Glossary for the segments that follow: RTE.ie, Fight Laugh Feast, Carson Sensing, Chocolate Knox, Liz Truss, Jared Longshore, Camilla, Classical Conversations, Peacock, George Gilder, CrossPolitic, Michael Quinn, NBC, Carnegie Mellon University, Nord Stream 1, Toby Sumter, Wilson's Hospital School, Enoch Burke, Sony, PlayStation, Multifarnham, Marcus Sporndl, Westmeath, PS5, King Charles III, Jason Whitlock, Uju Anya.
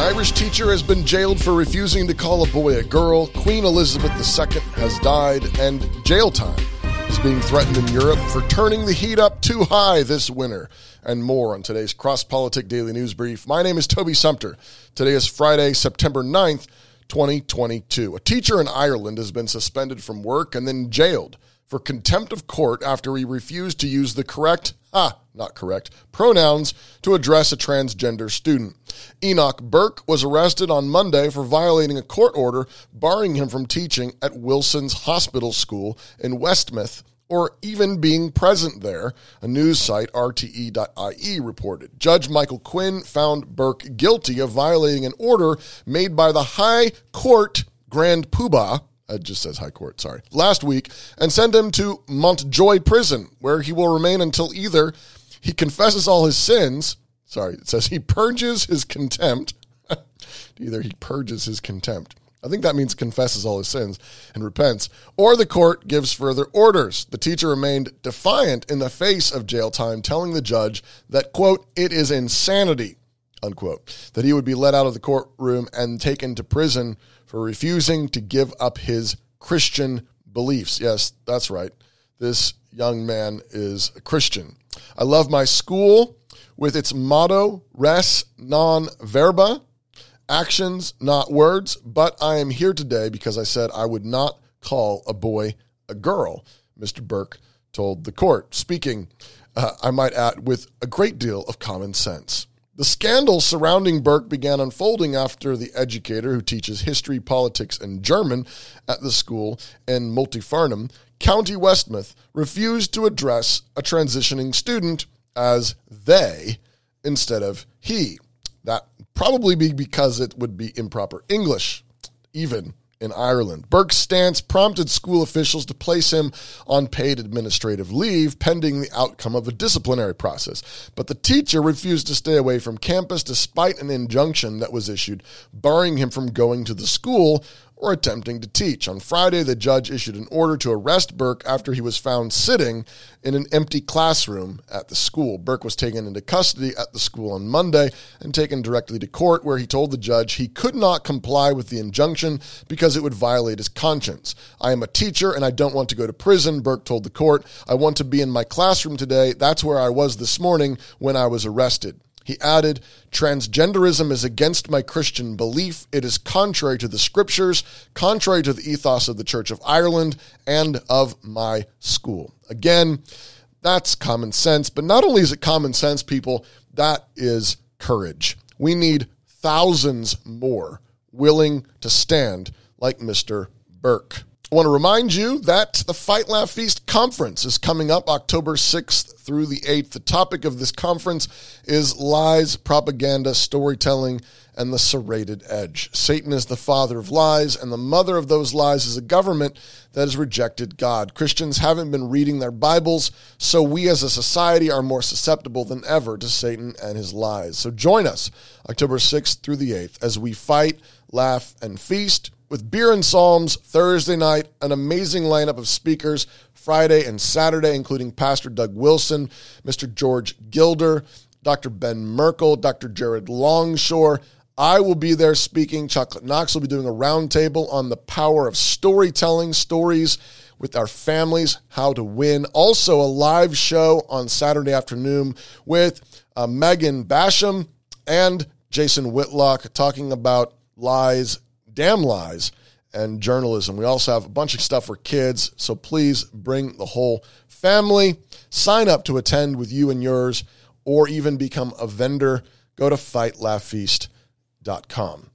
An Irish teacher has been jailed for refusing to call a boy a girl. Queen Elizabeth II has died, and jail time is being threatened in Europe for turning the heat up too high this winter. And more on today's CrossPolitic Daily News Brief. My name is Toby Sumter. Today is Friday, September 9th, 2022. A teacher in Ireland has been suspended from work and then jailed for contempt of court after he refused to use the correct pronouns to address a transgender student. Enoch Burke was arrested on Monday for violating a court order barring him from teaching at Wilson's Hospital School in Westmeath, or even being present there, a news site, RTE.ie, reported. Judge Michael Quinn found Burke guilty of violating an order made by the High Court Grand Poobah, it just says High Court, sorry, last week, and send him to Montjoy Prison, where he will remain until either he confesses all his sins, either he purges his contempt, I think that means confesses all his sins and repents, or the court gives further orders. The teacher remained defiant in the face of jail time, telling the judge that, quote, it is insanity, unquote, that he would be let out of the courtroom and taken to prison for refusing to give up his Christian beliefs. Yes, that's right. This young man is a Christian. I love my school with its motto, res non verba, actions, not words, but I am here today because I said I would not call a boy a girl, Mr. Burke told the court, speaking, I might add, with a great deal of common sense. The scandal surrounding Burke began unfolding after the educator who teaches history, politics, and German at the school in Multifarnham, County Westmeath, refused to address a transitioning student as they instead of he. That probably be because it would be improper English, even in Ireland. Burke's stance prompted school officials to place him on paid administrative leave pending the outcome of a disciplinary process. But the teacher refused to stay away from campus despite an injunction that was issued barring him from going to the school or attempting to teach. On Friday, the judge issued an order to arrest Burke after he was found sitting in an empty classroom at the school. Burke was taken into custody at the school on Monday and taken directly to court, where he told the judge he could not comply with the injunction because it would violate his conscience. I am a teacher and I don't want to go to prison, Burke told the court. I want to be in my classroom today. That's where I was this morning when I was arrested. He added, transgenderism is against my Christian belief. It is contrary to the scriptures, contrary to the ethos of the Church of Ireland and of my school. Again, that's common sense. But not only is it common sense, people, that is courage. We need thousands more willing to stand like Mr. Burke. I want to remind you that the Fight Laugh Feast conference is coming up October 6th through the 8th. The topic of this conference is lies, propaganda, storytelling, and the serrated edge. Satan is the father of lies, and the mother of those lies is a government that has rejected God. Christians haven't been reading their Bibles, so we as a society are more susceptible than ever to Satan and his lies. So join us October 6th through the 8th as we fight, laugh, and feast. With beer and psalms Thursday night, an amazing lineup of speakers Friday and Saturday, including Pastor Doug Wilson, Mr. George Gilder, Dr. Ben Merkel, Dr. Jared Longshore. I will be there speaking. Chocolate Knox will be doing a roundtable on the power of storytelling, stories with our families, how to win. Also, a live show on Saturday afternoon with Megan Basham and Jason Whitlock talking about lies, damn lies, and journalism. We also have a bunch of stuff for kids, so please bring the whole family. Sign up to attend with you and yours, or even become a vendor. Go to fightlaughfeast.com.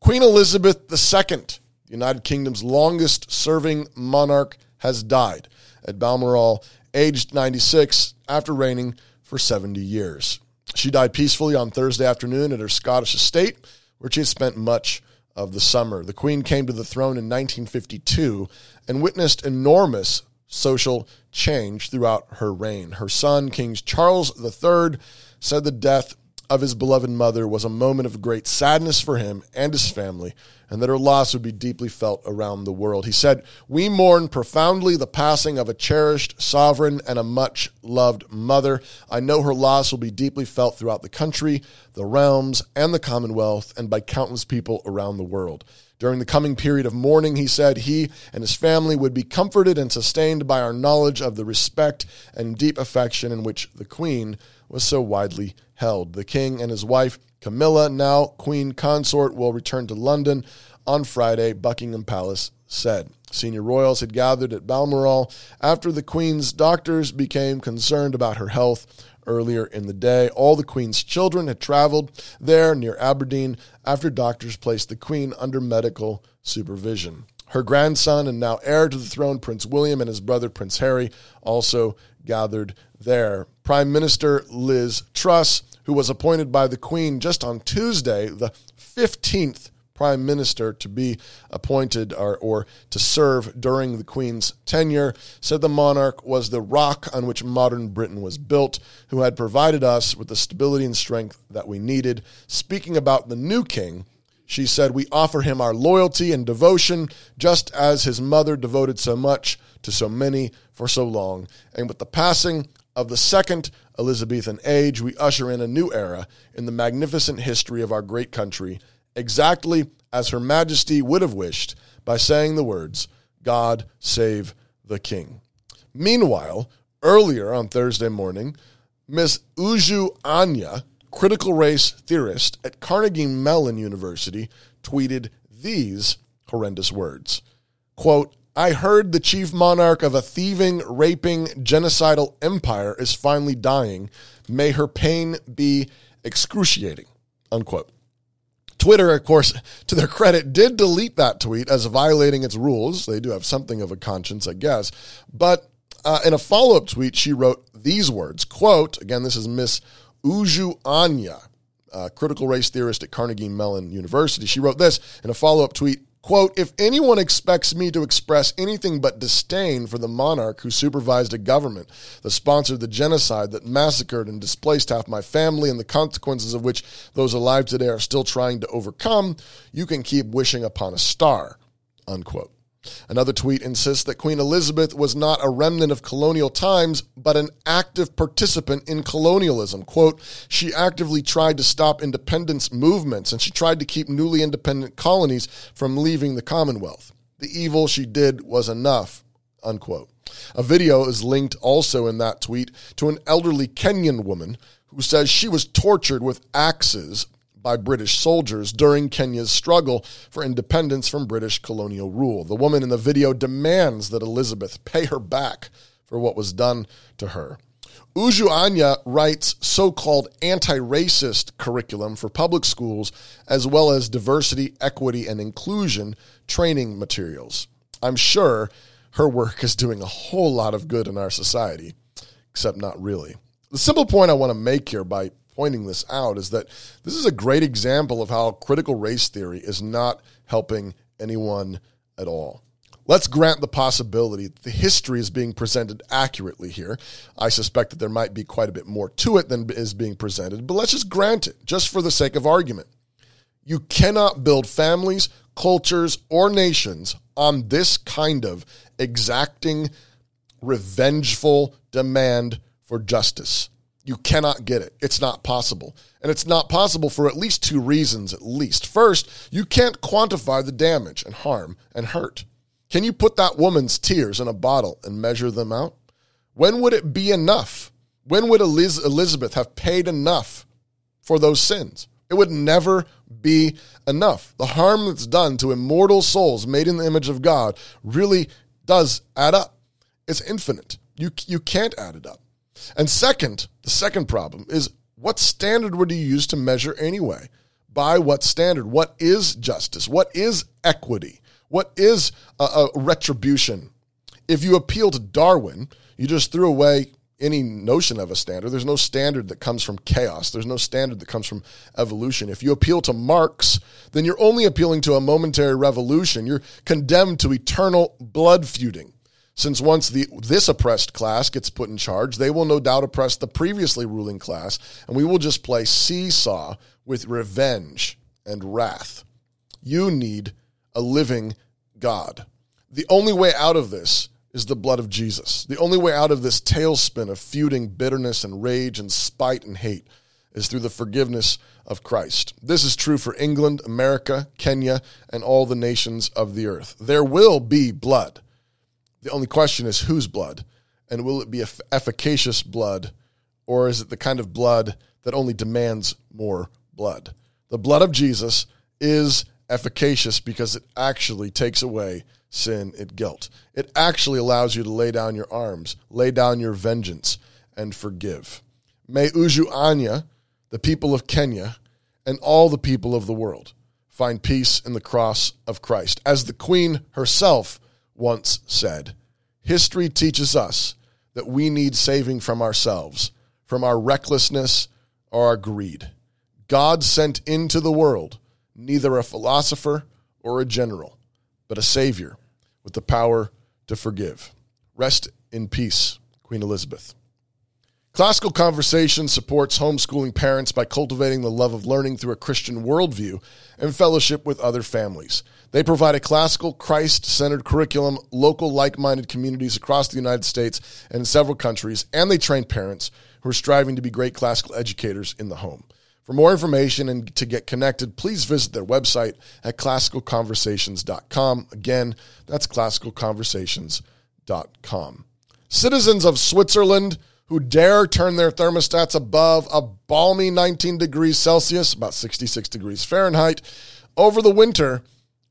Queen Elizabeth II, the United Kingdom's longest-serving monarch, has died at Balmoral, aged 96, after reigning for 70 years. She died peacefully on Thursday afternoon at her Scottish estate, where she had spent much of the summer. The Queen came to the throne in 1952 and witnessed enormous social change throughout her reign. Her son, King Charles III, said the death of his beloved mother was a moment of great sadness for him and his family, and that her loss would be deeply felt around the world. He said, "We mourn profoundly the passing of a cherished sovereign and a much-loved mother. I know her loss will be deeply felt throughout the country, the realms, and the Commonwealth, and by countless people around the world." During the coming period of mourning, he said, he and his family would be comforted and sustained by our knowledge of the respect and deep affection in which the Queen was so widely held. The King and his wife, Camilla, now Queen Consort, will return to London on Friday, Buckingham Palace said. Senior royals had gathered at Balmoral after the Queen's doctors became concerned about her health earlier in the day. All the Queen's children had traveled there near Aberdeen after doctors placed the Queen under medical supervision. Her grandson and now heir to the throne, Prince William, and his brother, Prince Harry, also gathered there. Prime Minister Liz Truss, who was appointed by the Queen just on Tuesday, the 15th Prime Minister to be appointed or to serve during the Queen's tenure, said the monarch was the rock on which modern Britain was built, who had provided us with the stability and strength that we needed. Speaking about the new king, she said, "We offer him our loyalty and devotion, just as his mother devoted so much to so many for so long. And with the passing of the second Elizabethan age, we usher in a new era in the magnificent history of our great country, exactly as Her Majesty would have wished, by saying the words, 'God save the King.'" Meanwhile, earlier on Thursday morning, Miss Uju Anya, critical race theorist at Carnegie Mellon University, tweeted these horrendous words, quote, "I heard the chief monarch of a thieving, raping, genocidal empire is finally dying. May her pain be excruciating," unquote. Twitter, of course, to their credit, did delete that tweet as violating its rules. They do have something of a conscience, I guess. But in a follow-up tweet, she wrote these words, quote, again, this is Miss Uju Anya, critical race theorist at Carnegie Mellon University. She wrote this in a follow-up tweet, quote, "If anyone expects me to express anything but disdain for the monarch who supervised a government that sponsored the genocide that massacred and displaced half my family and the consequences of which those alive today are still trying to overcome, you can keep wishing upon a star," unquote. Another tweet insists that Queen Elizabeth was not a remnant of colonial times, but an active participant in colonialism. Quote, "She actively tried to stop independence movements, and she tried to keep newly independent colonies from leaving the Commonwealth. The evil she did was enough," unquote. A video is linked also in that tweet to an elderly Kenyan woman who says she was tortured with axes by British soldiers during Kenya's struggle for independence from British colonial rule. The woman in the video demands that Elizabeth pay her back for what was done to her. Uju Anya writes so-called anti-racist curriculum for public schools, as well as diversity, equity, and inclusion training materials. I'm sure her work is doing a whole lot of good in our society, except not really. The simple point I want to make here by pointing this out is that this is a great example of how critical race theory is not helping anyone at all. Let's grant the possibility that the history is being presented accurately here. I suspect that there might be quite a bit more to it than is being presented, but let's just grant it, just for the sake of argument. You cannot build families, cultures, or nations on this kind of exacting, revengeful demand for justice. You cannot get it. It's not possible. And it's not possible for at least two reasons, at least. First, you can't quantify the damage and harm and hurt. Can you put that woman's tears in a bottle and measure them out? When would it be enough? When would Elizabeth have paid enough for those sins? It would never be enough. The harm that's done to immortal souls made in the image of God really does add up. It's infinite. You can't add it up. And second, the second problem is, what standard would you use to measure anyway? By what standard? What is justice? What is equity? What is a retribution? If you appeal to Darwin, you just threw away any notion of a standard. There's no standard that comes from chaos. There's no standard that comes from evolution. If you appeal to Marx, then you're only appealing to a momentary revolution. You're condemned to eternal blood feuding. Since once this oppressed class gets put in charge, they will no doubt oppress the previously ruling class, and we will just play seesaw with revenge and wrath. You need a living God. The only way out of this is the blood of Jesus. The only way out of this tailspin of feuding bitterness and rage and spite and hate is through the forgiveness of Christ. This is true for England, America, Kenya, and all the nations of the earth. There will be blood. The only question is whose blood, and will it be efficacious blood, or is it the kind of blood that only demands more blood? The blood of Jesus is efficacious because it actually takes away sin and guilt. It actually allows you to lay down your arms, lay down your vengeance, and forgive. May Uju Anya, the people of Kenya, and all the people of the world find peace in the cross of Christ. As the Queen herself once said, history teaches us that we need saving from ourselves, from our recklessness or our greed. God sent into the world neither a philosopher or a general, but a savior with the power to forgive. Rest in peace, Queen Elizabeth. Classical Conversations supports homeschooling parents by cultivating the love of learning through a Christian worldview and fellowship with other families. They provide a classical, Christ-centered curriculum, local like-minded communities across the United States and in several countries, and they train parents who are striving to be great classical educators in the home. For more information and to get connected, please visit their website at classicalconversations.com. Again, that's classicalconversations.com. Citizens of Switzerland who dare turn their thermostats above a balmy 19 degrees Celsius, about 66 degrees Fahrenheit, over the winter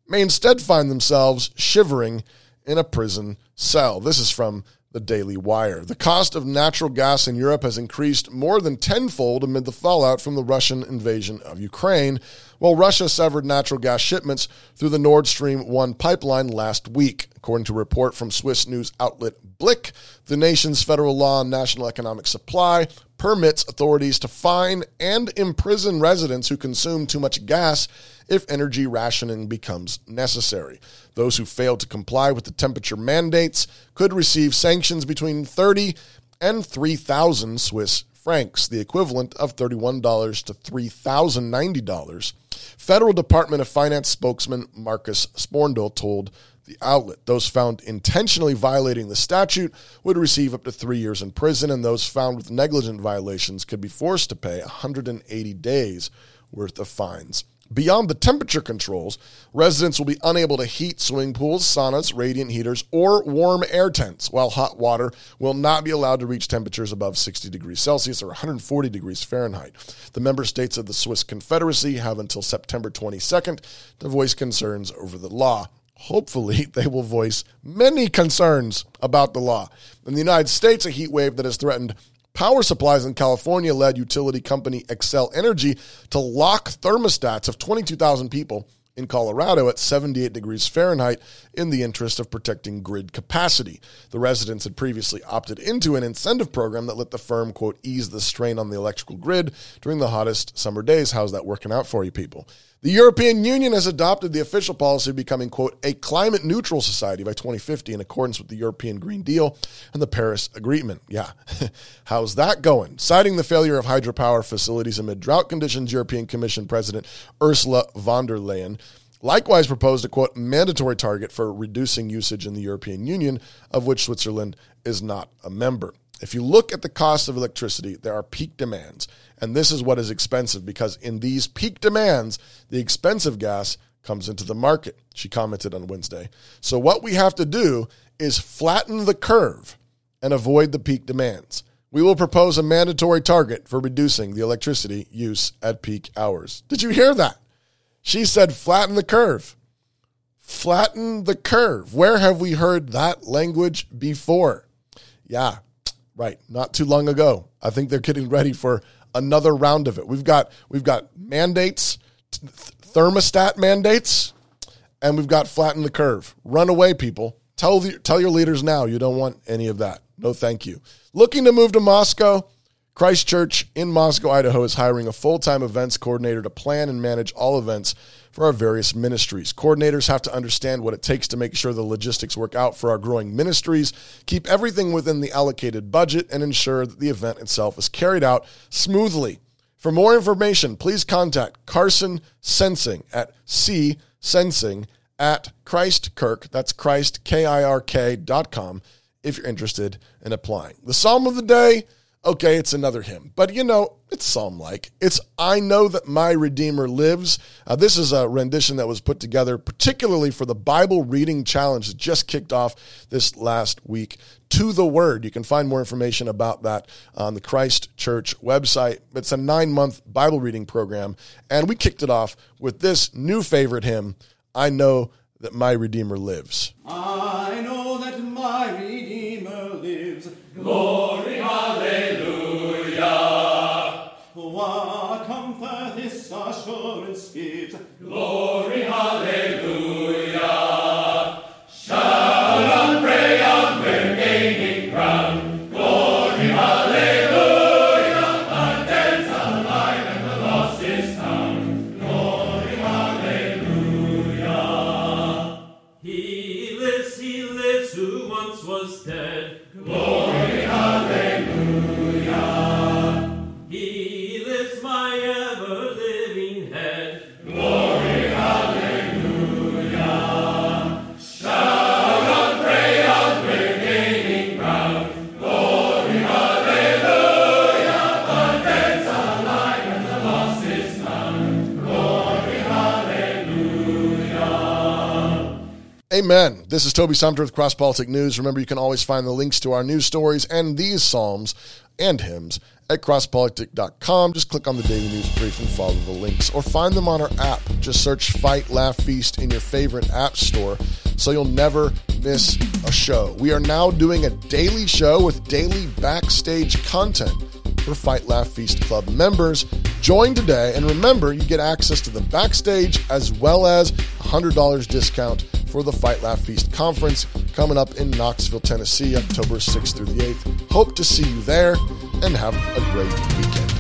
may instead find themselves shivering in a prison cell. This is from the Daily Wire. The cost of natural gas in Europe has increased more than tenfold amid the fallout from the Russian invasion of Ukraine, while Russia severed natural gas shipments through the Nord Stream 1 pipeline last week. According to a report from Swiss news outlet Blick, the nation's federal law on national economic supply permits authorities to fine and imprison residents who consume too much gas if energy rationing becomes necessary. Those who fail to comply with the temperature mandates could receive sanctions between 30 and 3,000 Swiss francs, the equivalent of $31 to $3,090. Federal Department of Finance spokesman Marcus Sporndl told the outlet. Those found intentionally violating the statute would receive up to 3 years in prison, and those found with negligent violations could be forced to pay 180 days worth of fines. Beyond the temperature controls, residents will be unable to heat swimming pools, saunas, radiant heaters, or warm air tents, while hot water will not be allowed to reach temperatures above 60 degrees Celsius or 140 degrees Fahrenheit. The member states of the Swiss Confederacy have until September 22nd to voice concerns over the law. Hopefully, they will voice many concerns about the law. In the United States, a heat wave that has threatened power supplies in California led utility company Xcel Energy to lock thermostats of 22,000 people in Colorado at 78 degrees Fahrenheit in the interest of protecting grid capacity. The residents had previously opted into an incentive program that let the firm, quote, ease the strain on the electrical grid during the hottest summer days. How's that working out for you people? The European Union has adopted the official policy of becoming, quote, a climate-neutral society by 2050 in accordance with the European Green Deal and the Paris Agreement. Yeah, how's that going? Citing the failure of hydropower facilities amid drought conditions, European Commission President Ursula von der Leyen likewise proposed a, quote, mandatory target for reducing usage in the European Union, of which Switzerland is not a member. If you look at the cost of electricity, there are peak demands, and this is what is expensive because in these peak demands, the expensive gas comes into the market, she commented on Wednesday. So what we have to do is flatten the curve and avoid the peak demands. We will propose a mandatory target for reducing the electricity use at peak hours. Did you hear that? She said flatten the curve. Flatten the curve. Where have we heard that language before? Yeah. Right, not too long ago. I think they're getting ready for another round of it. We've got mandates, thermostat mandates, and we've got flatten the curve. Run away, people. Tell your leaders now you don't want any of that. No, thank you. Looking to move to Moscow? Christchurch in Moscow, Idaho is hiring a full-time events coordinator to plan and manage all events for our various ministries. Coordinators have to understand what it takes to make sure the logistics work out for our growing ministries, keep everything within the allocated budget, and ensure that the event itself is carried out smoothly. For more information, please contact Carson Sensing at csensing@christkirk, that's Christ, Kirk.com, if you're interested in applying. The Psalm of the Day, okay, it's another hymn, but you know, it's psalm-like. It's I Know That My Redeemer Lives. This is a rendition that was put together particularly for the Bible Reading Challenge that just kicked off this last week. To the Word. You can find more information about that on the Christchurch website. It's a 9-month Bible reading program, and we kicked it off with this new favorite hymn, I Know That My Redeemer Lives. I know that my Redeemer lives. Glory, hallelujah. What comfort this assurance gives. Glory, hallelujah. Shout and pray on when gaining ground. Glory, hallelujah. The dead's alive and the lost is found. Glory, hallelujah. He lives who once was dead. Glory. Amen. This is Toby Sumter with CrossPolitic News. Remember, you can always find the links to our news stories and these psalms and hymns at crosspolitic.com. Just click on the daily news brief and follow the links, or find them on our app. Just search Fight Laugh Feast in your favorite app store so you'll never miss a show. We are now doing a daily show with daily backstage content for Fight Laugh Feast Club members. Join today, and remember, you get access to the backstage as well as $100 discount for the Fight Laugh Feast Conference coming up in Knoxville, Tennessee, October 6th through the 8th. Hope to see you there, and have a great weekend.